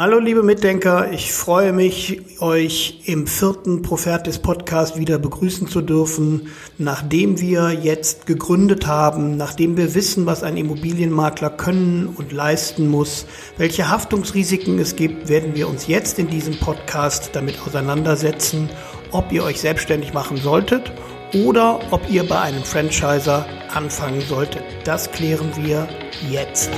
Hallo liebe Mitdenker, ich freue mich, euch im 4. Profertis Podcast wieder begrüßen zu dürfen, nachdem wir jetzt gegründet haben, nachdem wir wissen, was ein Immobilienmakler können und leisten muss, welche Haftungsrisiken es gibt, werden wir uns jetzt in diesem Podcast damit auseinandersetzen, ob ihr euch selbstständig machen solltet oder ob ihr bei einem Franchiser anfangen solltet. Das klären wir jetzt.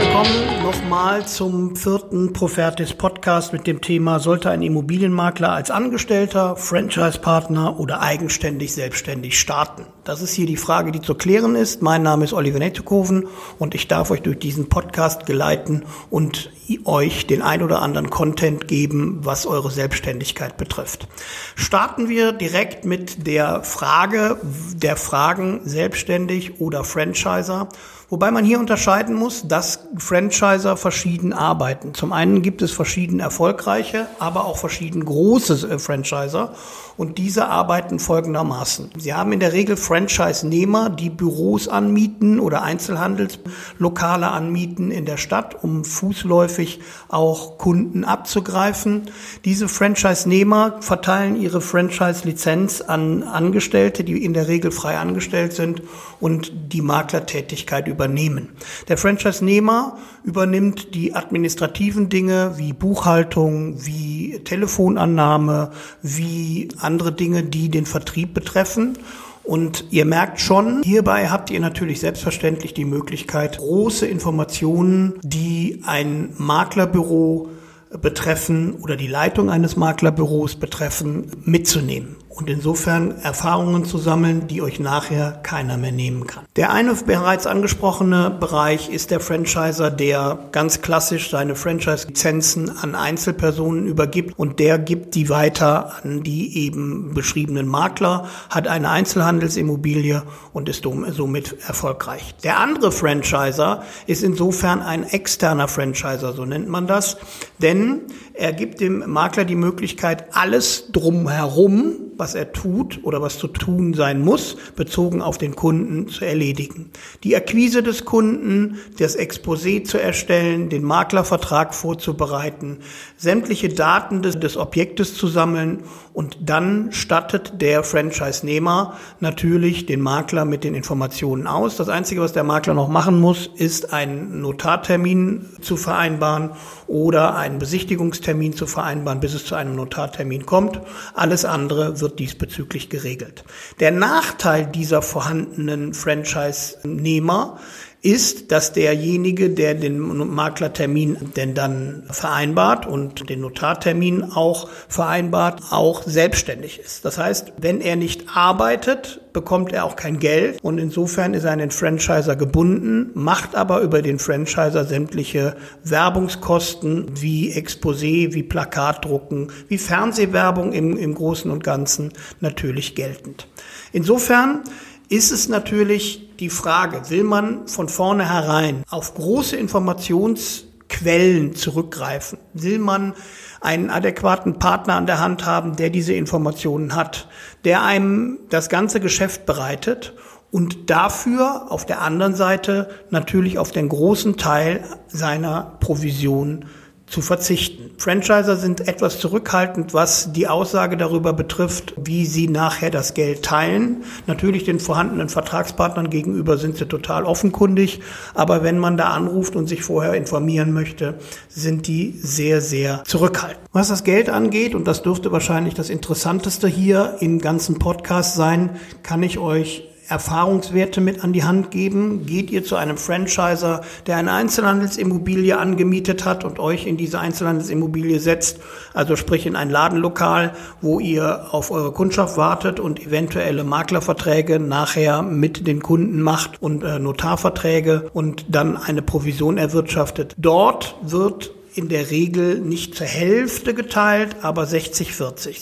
Willkommen nochmal zum 4. Profertis Podcast mit dem Thema: Sollte ein Immobilienmakler als Angestellter, Franchise-Partner oder eigenständig selbstständig starten? Das ist hier die Frage, die zu klären ist. Mein Name ist Oliver Nettelkoven und ich darf euch durch diesen Podcast geleiten und euch den ein oder anderen Content geben, was eure Selbstständigkeit betrifft. Starten wir direkt mit der Frage der Fragen selbstständig oder Franchiser, wobei man hier unterscheiden muss, dass Franchiser verschieden arbeiten. Zum einen gibt es verschieden erfolgreiche, aber auch verschieden große Franchiser und diese arbeiten folgendermaßen. Sie haben in der Regel Franchise-Nehmer, die Büros anmieten oder Einzelhandelslokale anmieten in der Stadt, um fußläufig auch Kunden abzugreifen. Diese Franchise-Nehmer verteilen ihre Franchise-Lizenz an Angestellte, die in der Regel frei angestellt sind und die Maklertätigkeit übernehmen. Der Franchise-Nehmer übernimmt die administrativen Dinge wie Buchhaltung, wie Telefonannahme, wie andere Dinge, die den Vertrieb betreffen. Und ihr merkt schon, hierbei habt ihr natürlich selbstverständlich die Möglichkeit, große Informationen, die ein Maklerbüro betreffen oder die Leitung eines Maklerbüros betreffen, mitzunehmen und insofern Erfahrungen zu sammeln, die euch nachher keiner mehr nehmen kann. Der eine bereits angesprochene Bereich ist der Franchiser, der ganz klassisch seine Franchise-Lizenzen an Einzelpersonen übergibt und der gibt die weiter an die eben beschriebenen Makler, hat eine Einzelhandelsimmobilie und ist somit erfolgreich. Der andere Franchiser ist insofern ein externer Franchiser, so nennt man das, denn er gibt dem Makler die Möglichkeit, alles drumherum, was er tut oder was zu tun sein muss, bezogen auf den Kunden zu erledigen. Die Akquise des Kunden, das Exposé zu erstellen, den Maklervertrag vorzubereiten, sämtliche Daten des Objektes zu sammeln und dann stattet der Franchise-Nehmer natürlich den Makler mit den Informationen aus. Das Einzige, was der Makler noch machen muss, ist einen Notartermin zu vereinbaren oder einen Besichtigungstermin zu vereinbaren, bis es zu einem Notartermin kommt. Alles andere wird diesbezüglich geregelt. Der Nachteil dieser vorhandenen Franchise-Nehmer ist, dass derjenige, der den Maklertermin denn dann vereinbart und den Notartermin auch vereinbart, auch selbstständig ist. Das heißt, wenn er nicht arbeitet, bekommt er auch kein Geld und insofern ist er an den Franchiser gebunden, macht aber über den Franchiser sämtliche Werbungskosten wie Exposé, wie Plakatdrucken, wie Fernsehwerbung im Großen und Ganzen natürlich geltend. Insofern ist es natürlich die Frage, will man von vornherein auf große Informationsquellen zurückgreifen? Will man einen adäquaten Partner an der Hand haben, der diese Informationen hat, der einem das ganze Geschäft bereitet und dafür auf der anderen Seite natürlich auf den großen Teil seiner Provision zu verzichten? Franchiser sind etwas zurückhaltend, was die Aussage darüber betrifft, wie sie nachher das Geld teilen. Natürlich den vorhandenen Vertragspartnern gegenüber sind sie total offenkundig, aber wenn man da anruft und sich vorher informieren möchte, sind die sehr, sehr zurückhaltend. Was das Geld angeht, und das dürfte wahrscheinlich das Interessanteste hier im ganzen Podcast sein, kann ich euch Erfahrungswerte mit an die Hand geben. Geht ihr zu einem Franchiser, der eine Einzelhandelsimmobilie angemietet hat und euch in diese Einzelhandelsimmobilie setzt, also sprich in ein Ladenlokal, wo ihr auf eure Kundschaft wartet und eventuelle Maklerverträge nachher mit den Kunden macht und Notarverträge und dann eine Provision erwirtschaftet. Dort wird in der Regel nicht zur Hälfte geteilt, aber 60-40.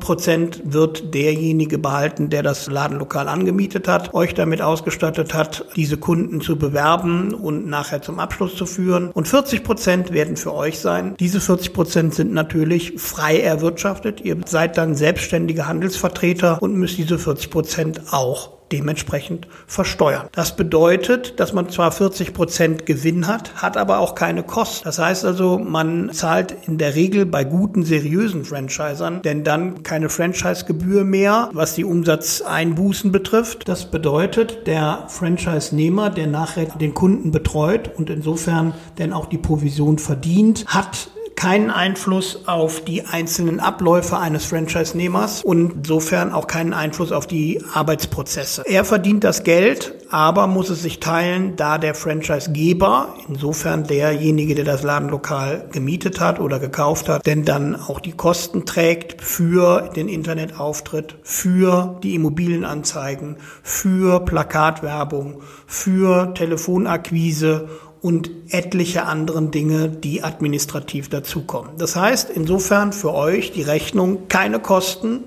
60% wird derjenige behalten, der das Ladenlokal angemietet hat, euch damit ausgestattet hat, diese Kunden zu bewerben und nachher zum Abschluss zu führen. Und 40% werden für euch sein. Diese 40% sind natürlich frei erwirtschaftet. Ihr seid dann selbstständige Handelsvertreter und müsst diese 40% auch dementsprechend versteuern. Das bedeutet, dass man zwar 40% Gewinn hat aber auch keine Kosten. Das heißt also, man zahlt in der Regel bei guten, seriösen Franchisern denn dann keine Franchise-Gebühr mehr, was die Umsatzeinbußen betrifft. Das bedeutet, der Franchise-Nehmer, der nachher den Kunden betreut und insofern dann auch die Provision verdient, hat keinen Einfluss auf die einzelnen Abläufe eines Franchise-Nehmers und insofern auch keinen Einfluss auf die Arbeitsprozesse. Er verdient das Geld, aber muss es sich teilen, da der Franchise-Geber, insofern derjenige, der das Ladenlokal gemietet hat oder gekauft hat, denn dann auch die Kosten trägt für den Internetauftritt, für die Immobilienanzeigen, für Plakatwerbung, für Telefonakquise und etliche anderen Dinge, die administrativ dazukommen. Das heißt, insofern für euch die Rechnung keine Kosten,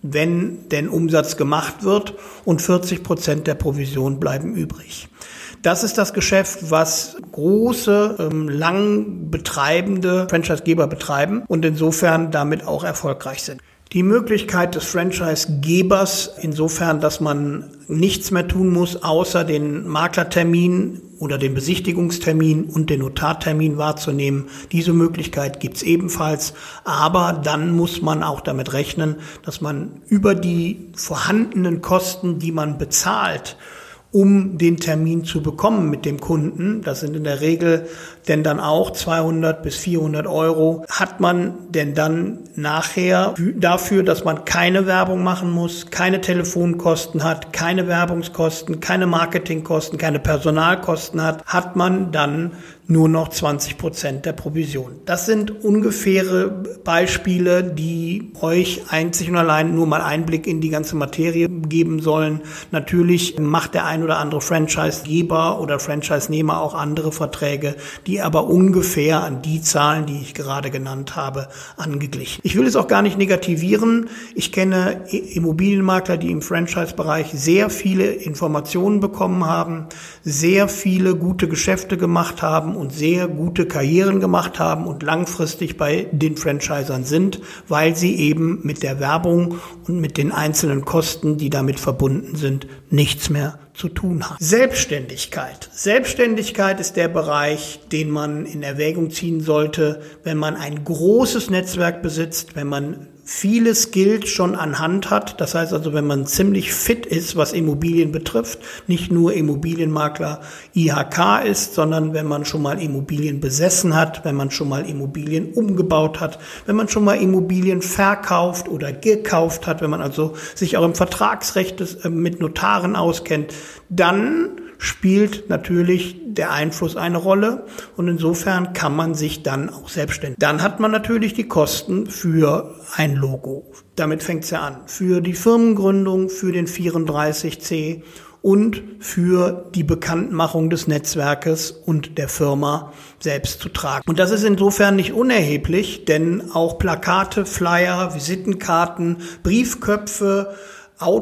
wenn denn Umsatz gemacht wird und 40% der Provision bleiben übrig. Das ist das Geschäft, was große, lang betreibende Franchisegeber betreiben und insofern damit auch erfolgreich sind. Die Möglichkeit des Franchise-Gebers insofern, dass man nichts mehr tun muss, außer den Maklertermin oder den Besichtigungstermin und den Notartermin wahrzunehmen. Diese Möglichkeit gibt's ebenfalls, aber dann muss man auch damit rechnen, dass man über die vorhandenen Kosten, die man bezahlt, um den Termin zu bekommen mit dem Kunden, das sind in der Regel denn dann auch 200 bis 400 Euro, hat man denn dann nachher dafür, dass man keine Werbung machen muss, keine Telefonkosten hat, keine Werbungskosten, keine Marketingkosten, keine Personalkosten hat, hat man dann nur noch 20% der Provision. Das sind ungefähre Beispiele, die euch einzig und allein nur mal Einblick in die ganze Materie geben sollen. Natürlich macht der ein oder andere Franchisegeber oder Franchise-Nehmer auch andere Verträge, die aber ungefähr an die Zahlen, die ich gerade genannt habe, angeglichen. Ich will es auch gar nicht negativieren. Ich kenne Immobilienmakler, die im Franchise-Bereich sehr viele Informationen bekommen haben, sehr viele gute Geschäfte gemacht haben und sehr gute Karrieren gemacht haben und langfristig bei den Franchisern sind, weil sie eben mit der Werbung und mit den einzelnen Kosten, die damit verbunden sind, nichts mehr zu tun haben. Selbstständigkeit. Selbstständigkeit ist der Bereich, den man in Erwägung ziehen sollte, wenn man ein großes Netzwerk besitzt, wenn man viele Skills schon anhand hat. Das heißt also, wenn man ziemlich fit ist, was Immobilien betrifft, nicht nur Immobilienmakler IHK ist, sondern wenn man schon mal Immobilien besessen hat, wenn man schon mal Immobilien umgebaut hat, wenn man schon mal Immobilien verkauft oder gekauft hat, wenn man also sich auch im Vertragsrecht mit Notaren auskennt, dann spielt natürlich der Einfluss eine Rolle und insofern kann man sich dann auch selbstständig. Dann hat man natürlich die Kosten für ein Logo. Damit fängt's ja an. Für die Firmengründung, für den 34C und für die Bekanntmachung des Netzwerkes und der Firma selbst zu tragen. Und das ist insofern nicht unerheblich, denn auch Plakate, Flyer, Visitenkarten, Briefköpfe,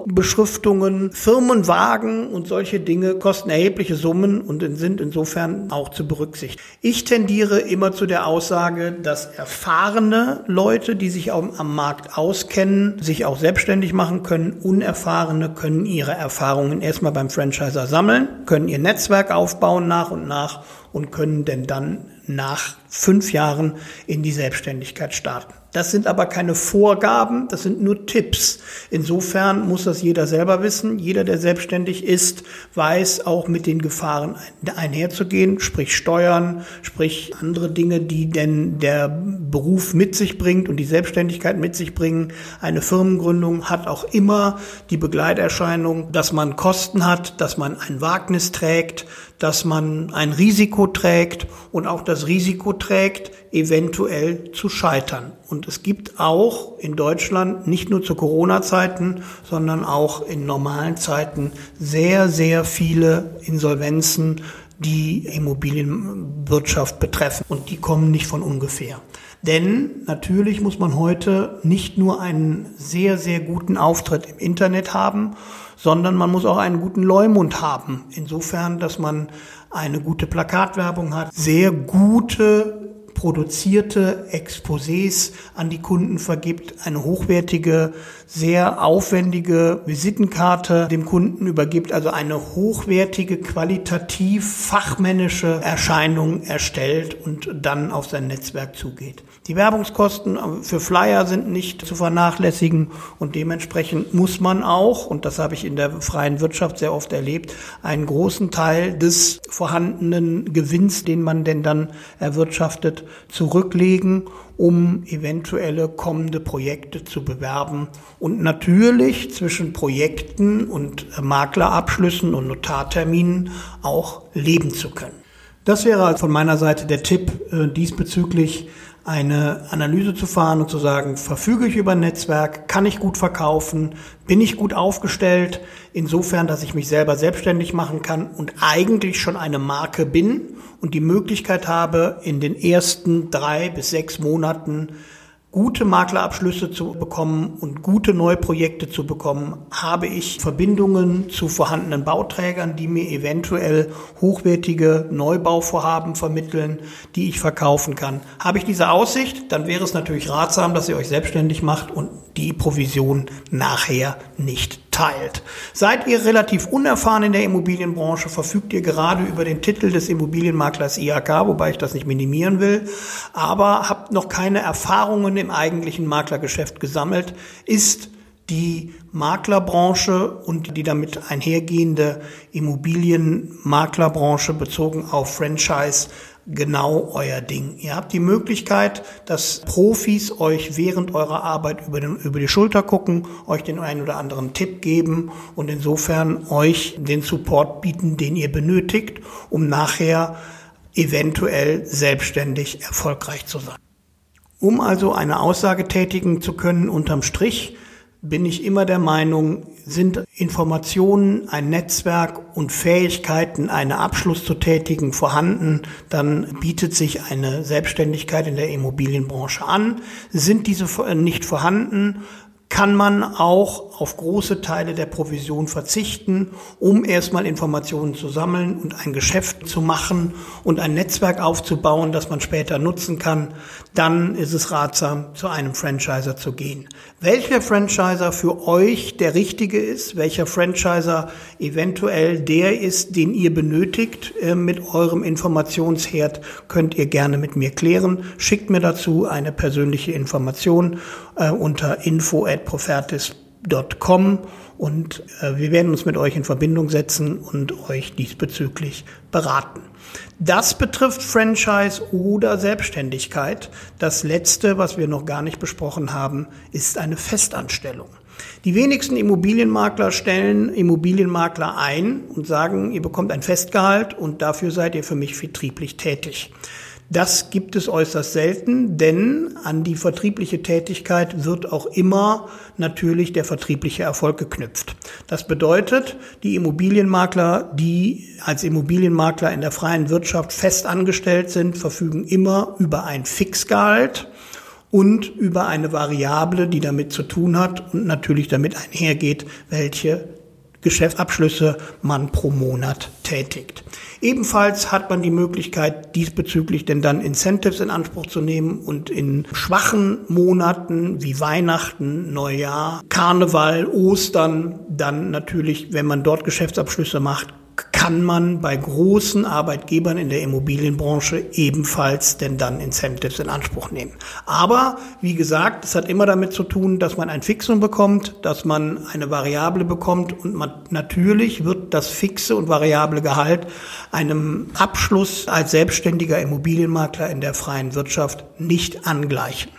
Beschriftungen, Firmenwagen und solche Dinge kosten erhebliche Summen und sind insofern auch zu berücksichtigen. Ich tendiere immer zu der Aussage, dass erfahrene Leute, die sich am Markt auskennen, sich auch selbstständig machen können. Unerfahrene können ihre Erfahrungen erstmal beim Franchiser sammeln, können ihr Netzwerk aufbauen nach und nach und können denn dann nach 5 Jahren in die Selbstständigkeit starten. Das sind aber keine Vorgaben, das sind nur Tipps. Insofern muss das jeder selber wissen. Jeder, der selbstständig ist, weiß auch mit den Gefahren einherzugehen, sprich Steuern, sprich andere Dinge, die denn der Beruf mit sich bringt und die Selbstständigkeit mit sich bringen. Eine Firmengründung hat auch immer die Begleiterscheinung, dass man Kosten hat, dass man ein Wagnis trägt, dass man ein Risiko trägt und auch das Risiko trägt, eventuell zu scheitern. Und es gibt auch in Deutschland nicht nur zu Corona-Zeiten, sondern auch in normalen Zeiten sehr, sehr viele Insolvenzen, die Immobilienwirtschaft betreffen. Und die kommen nicht von ungefähr. Denn natürlich muss man heute nicht nur einen sehr, sehr guten Auftritt im Internet haben, sondern man muss auch einen guten Leumund haben. Insofern, dass man eine gute Plakatwerbung hat, sehr gute produzierte Exposés an die Kunden vergibt, eine hochwertige, sehr aufwendige Visitenkarte dem Kunden übergibt, also eine hochwertige, qualitativ fachmännische Erscheinung erstellt und dann auf sein Netzwerk zugeht. Die Werbungskosten für Flyer sind nicht zu vernachlässigen und dementsprechend muss man auch, und das habe ich in der freien Wirtschaft sehr oft erlebt, einen großen Teil des vorhandenen Gewinns, den man denn dann erwirtschaftet, zurücklegen, um eventuelle kommende Projekte zu bewerben. Und natürlich zwischen Projekten und Maklerabschlüssen und Notarterminen auch leben zu können. Das wäre von meiner Seite der Tipp, diesbezüglich eine Analyse zu fahren und zu sagen, verfüge ich über ein Netzwerk, kann ich gut verkaufen, bin ich gut aufgestellt, insofern, dass ich mich selber selbstständig machen kann und eigentlich schon eine Marke bin und die Möglichkeit habe, in den ersten 3 bis 6 Monaten gute Maklerabschlüsse zu bekommen und gute Neuprojekte zu bekommen, habe ich Verbindungen zu vorhandenen Bauträgern, die mir eventuell hochwertige Neubauvorhaben vermitteln, die ich verkaufen kann. Habe ich diese Aussicht, dann wäre es natürlich ratsam, dass ihr euch selbstständig macht und die Provision nachher nicht teilt. Seid ihr relativ unerfahren in der Immobilienbranche, verfügt ihr gerade über den Titel des Immobilienmaklers IHK, wobei ich das nicht minimieren will, aber habt noch keine Erfahrungen im eigentlichen Maklergeschäft gesammelt, ist die Maklerbranche und die damit einhergehende Immobilienmaklerbranche bezogen auf Franchise genau euer Ding. Ihr habt die Möglichkeit, dass Profis euch während eurer Arbeit über die Schulter gucken, euch den einen oder anderen Tipp geben und insofern euch den Support bieten, den ihr benötigt, um nachher eventuell selbstständig erfolgreich zu sein. Um also eine Aussage tätigen zu können, unterm Strich, bin ich immer der Meinung, sind Informationen, ein Netzwerk und Fähigkeiten, einen Abschluss zu tätigen, vorhanden, dann bietet sich eine Selbstständigkeit in der Immobilienbranche an. Sind diese nicht vorhanden, kann man auch auf große Teile der Provision verzichten, um erstmal Informationen zu sammeln und ein Geschäft zu machen und ein Netzwerk aufzubauen, das man später nutzen kann. Dann ist es ratsam, zu einem Franchiser zu gehen. Welcher Franchiser für euch der richtige ist, welcher Franchiser eventuell der ist, den ihr benötigt, mit eurem Informationsherd, könnt ihr gerne mit mir klären. Schickt mir dazu eine persönliche Information unter info@profertis.com und wir werden uns mit euch in Verbindung setzen und euch diesbezüglich beraten. Das betrifft Franchise oder Selbstständigkeit. Das Letzte, was wir noch gar nicht besprochen haben, ist eine Festanstellung. Die wenigsten Immobilienmakler stellen Immobilienmakler ein und sagen, ihr bekommt ein Festgehalt und dafür seid ihr für mich vertrieblich tätig. Das gibt es äußerst selten, denn an die vertriebliche Tätigkeit wird auch immer natürlich der vertriebliche Erfolg geknüpft. Das bedeutet, die Immobilienmakler, die als Immobilienmakler in der freien Wirtschaft fest angestellt sind, verfügen immer über ein Fixgehalt und über eine Variable, die damit zu tun hat und natürlich damit einhergeht, welche Geschäftsabschlüsse man pro Monat tätigt. Ebenfalls hat man die Möglichkeit, diesbezüglich denn dann Incentives in Anspruch zu nehmen und in schwachen Monaten wie Weihnachten, Neujahr, Karneval, Ostern, dann natürlich, wenn man dort Geschäftsabschlüsse macht, kann man bei großen Arbeitgebern in der Immobilienbranche ebenfalls denn dann Incentives in Anspruch nehmen. Aber, wie gesagt, es hat immer damit zu tun, dass man ein Fixum bekommt, dass man eine Variable bekommt und man, natürlich wird das fixe und variable Gehalt einem Abschluss als selbstständiger Immobilienmakler in der freien Wirtschaft nicht angleichen.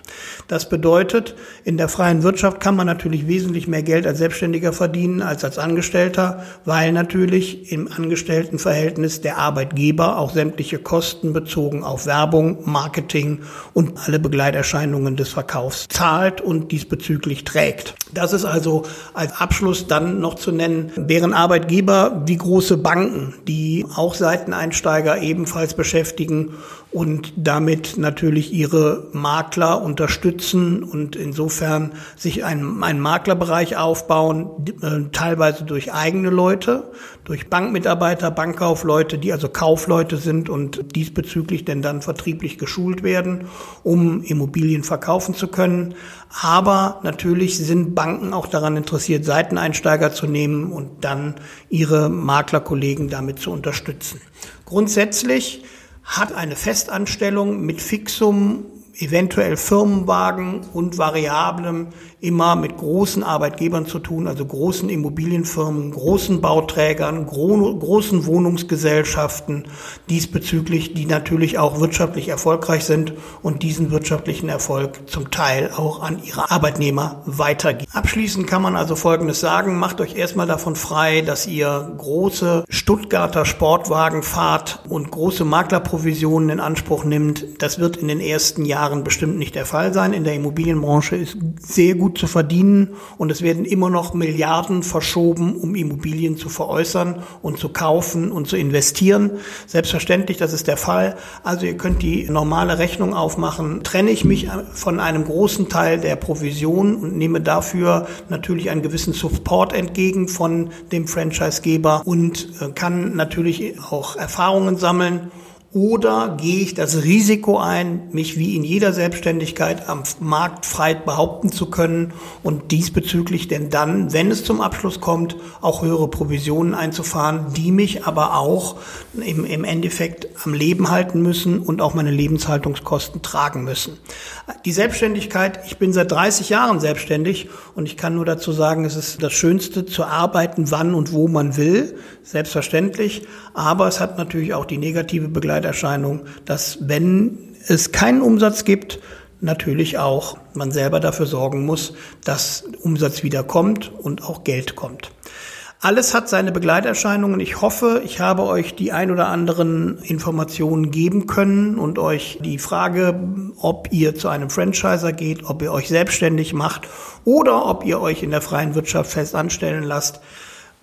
Das bedeutet, in der freien Wirtschaft kann man natürlich wesentlich mehr Geld als Selbstständiger verdienen als als Angestellter, weil natürlich im Angestelltenverhältnis der Arbeitgeber auch sämtliche Kosten bezogen auf Werbung, Marketing und alle Begleiterscheinungen des Verkaufs zahlt und diesbezüglich trägt. Das ist also als Abschluss dann noch zu nennen, deren Arbeitgeber wie große Banken, die auch Seiteneinsteiger ebenfalls beschäftigen und damit natürlich ihre Makler unterstützen und insofern sich einen Maklerbereich aufbauen, teilweise durch eigene Leute, durch Bankmitarbeiter, Mitarbeiter, Bankkaufleute, die also Kaufleute sind und diesbezüglich denn dann vertrieblich geschult werden, um Immobilien verkaufen zu können. Aber natürlich sind Banken auch daran interessiert, Seiteneinsteiger zu nehmen und dann ihre Maklerkollegen damit zu unterstützen. Grundsätzlich hat eine Festanstellung mit Fixum, eventuell Firmenwagen und Variablen immer mit großen Arbeitgebern zu tun, also großen Immobilienfirmen, großen Bauträgern, großen Wohnungsgesellschaften diesbezüglich, die natürlich auch wirtschaftlich erfolgreich sind und diesen wirtschaftlichen Erfolg zum Teil auch an ihre Arbeitnehmer weitergeben. Abschließend kann man also Folgendes sagen: Macht euch erstmal davon frei, dass ihr große Stuttgarter Sportwagen fahrt und große Maklerprovisionen in Anspruch nimmt. Das wird in den ersten Jahren bestimmt nicht der Fall sein. In der Immobilienbranche ist sehr gut zu verdienen und es werden immer noch Milliarden verschoben, um Immobilien zu veräußern und zu kaufen und zu investieren. Selbstverständlich, das ist der Fall. Also ihr könnt die normale Rechnung aufmachen. Trenne ich mich von einem großen Teil der Provision und nehme dafür natürlich einen gewissen Support entgegen von dem Franchisegeber und kann natürlich auch Erfahrungen sammeln. Oder gehe ich das Risiko ein, mich wie in jeder Selbstständigkeit am Markt frei behaupten zu können und diesbezüglich denn dann, wenn es zum Abschluss kommt, auch höhere Provisionen einzufahren, die mich aber auch im Endeffekt am Leben halten müssen und auch meine Lebenshaltungskosten tragen müssen. Die Selbstständigkeit, ich bin seit 30 Jahren selbstständig und ich kann nur dazu sagen, es ist das Schönste zu arbeiten, wann und wo man will, selbstverständlich, aber es hat natürlich auch die negative Begleitung, Erscheinung, dass wenn es keinen Umsatz gibt, natürlich auch man selber dafür sorgen muss, dass Umsatz wieder kommt und auch Geld kommt. Alles hat seine Begleiterscheinungen. Ich hoffe, ich habe euch die ein oder anderen Informationen geben können und euch die Frage, ob ihr zu einem Franchiser geht, ob ihr euch selbstständig macht oder ob ihr euch in der freien Wirtschaft fest anstellen lasst,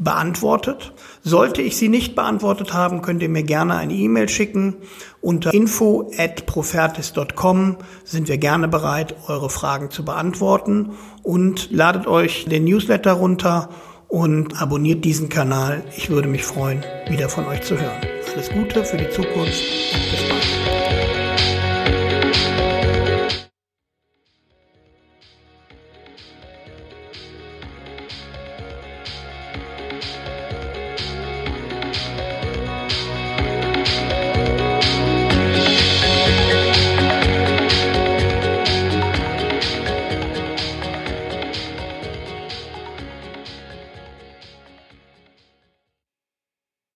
beantwortet. Sollte ich sie nicht beantwortet haben, könnt ihr mir gerne eine E-Mail schicken. Unter info@profertis.com sind wir gerne bereit, eure Fragen zu beantworten. Und ladet euch den Newsletter runter und abonniert diesen Kanal. Ich würde mich freuen, wieder von euch zu hören. Alles Gute für die Zukunft und bis bald.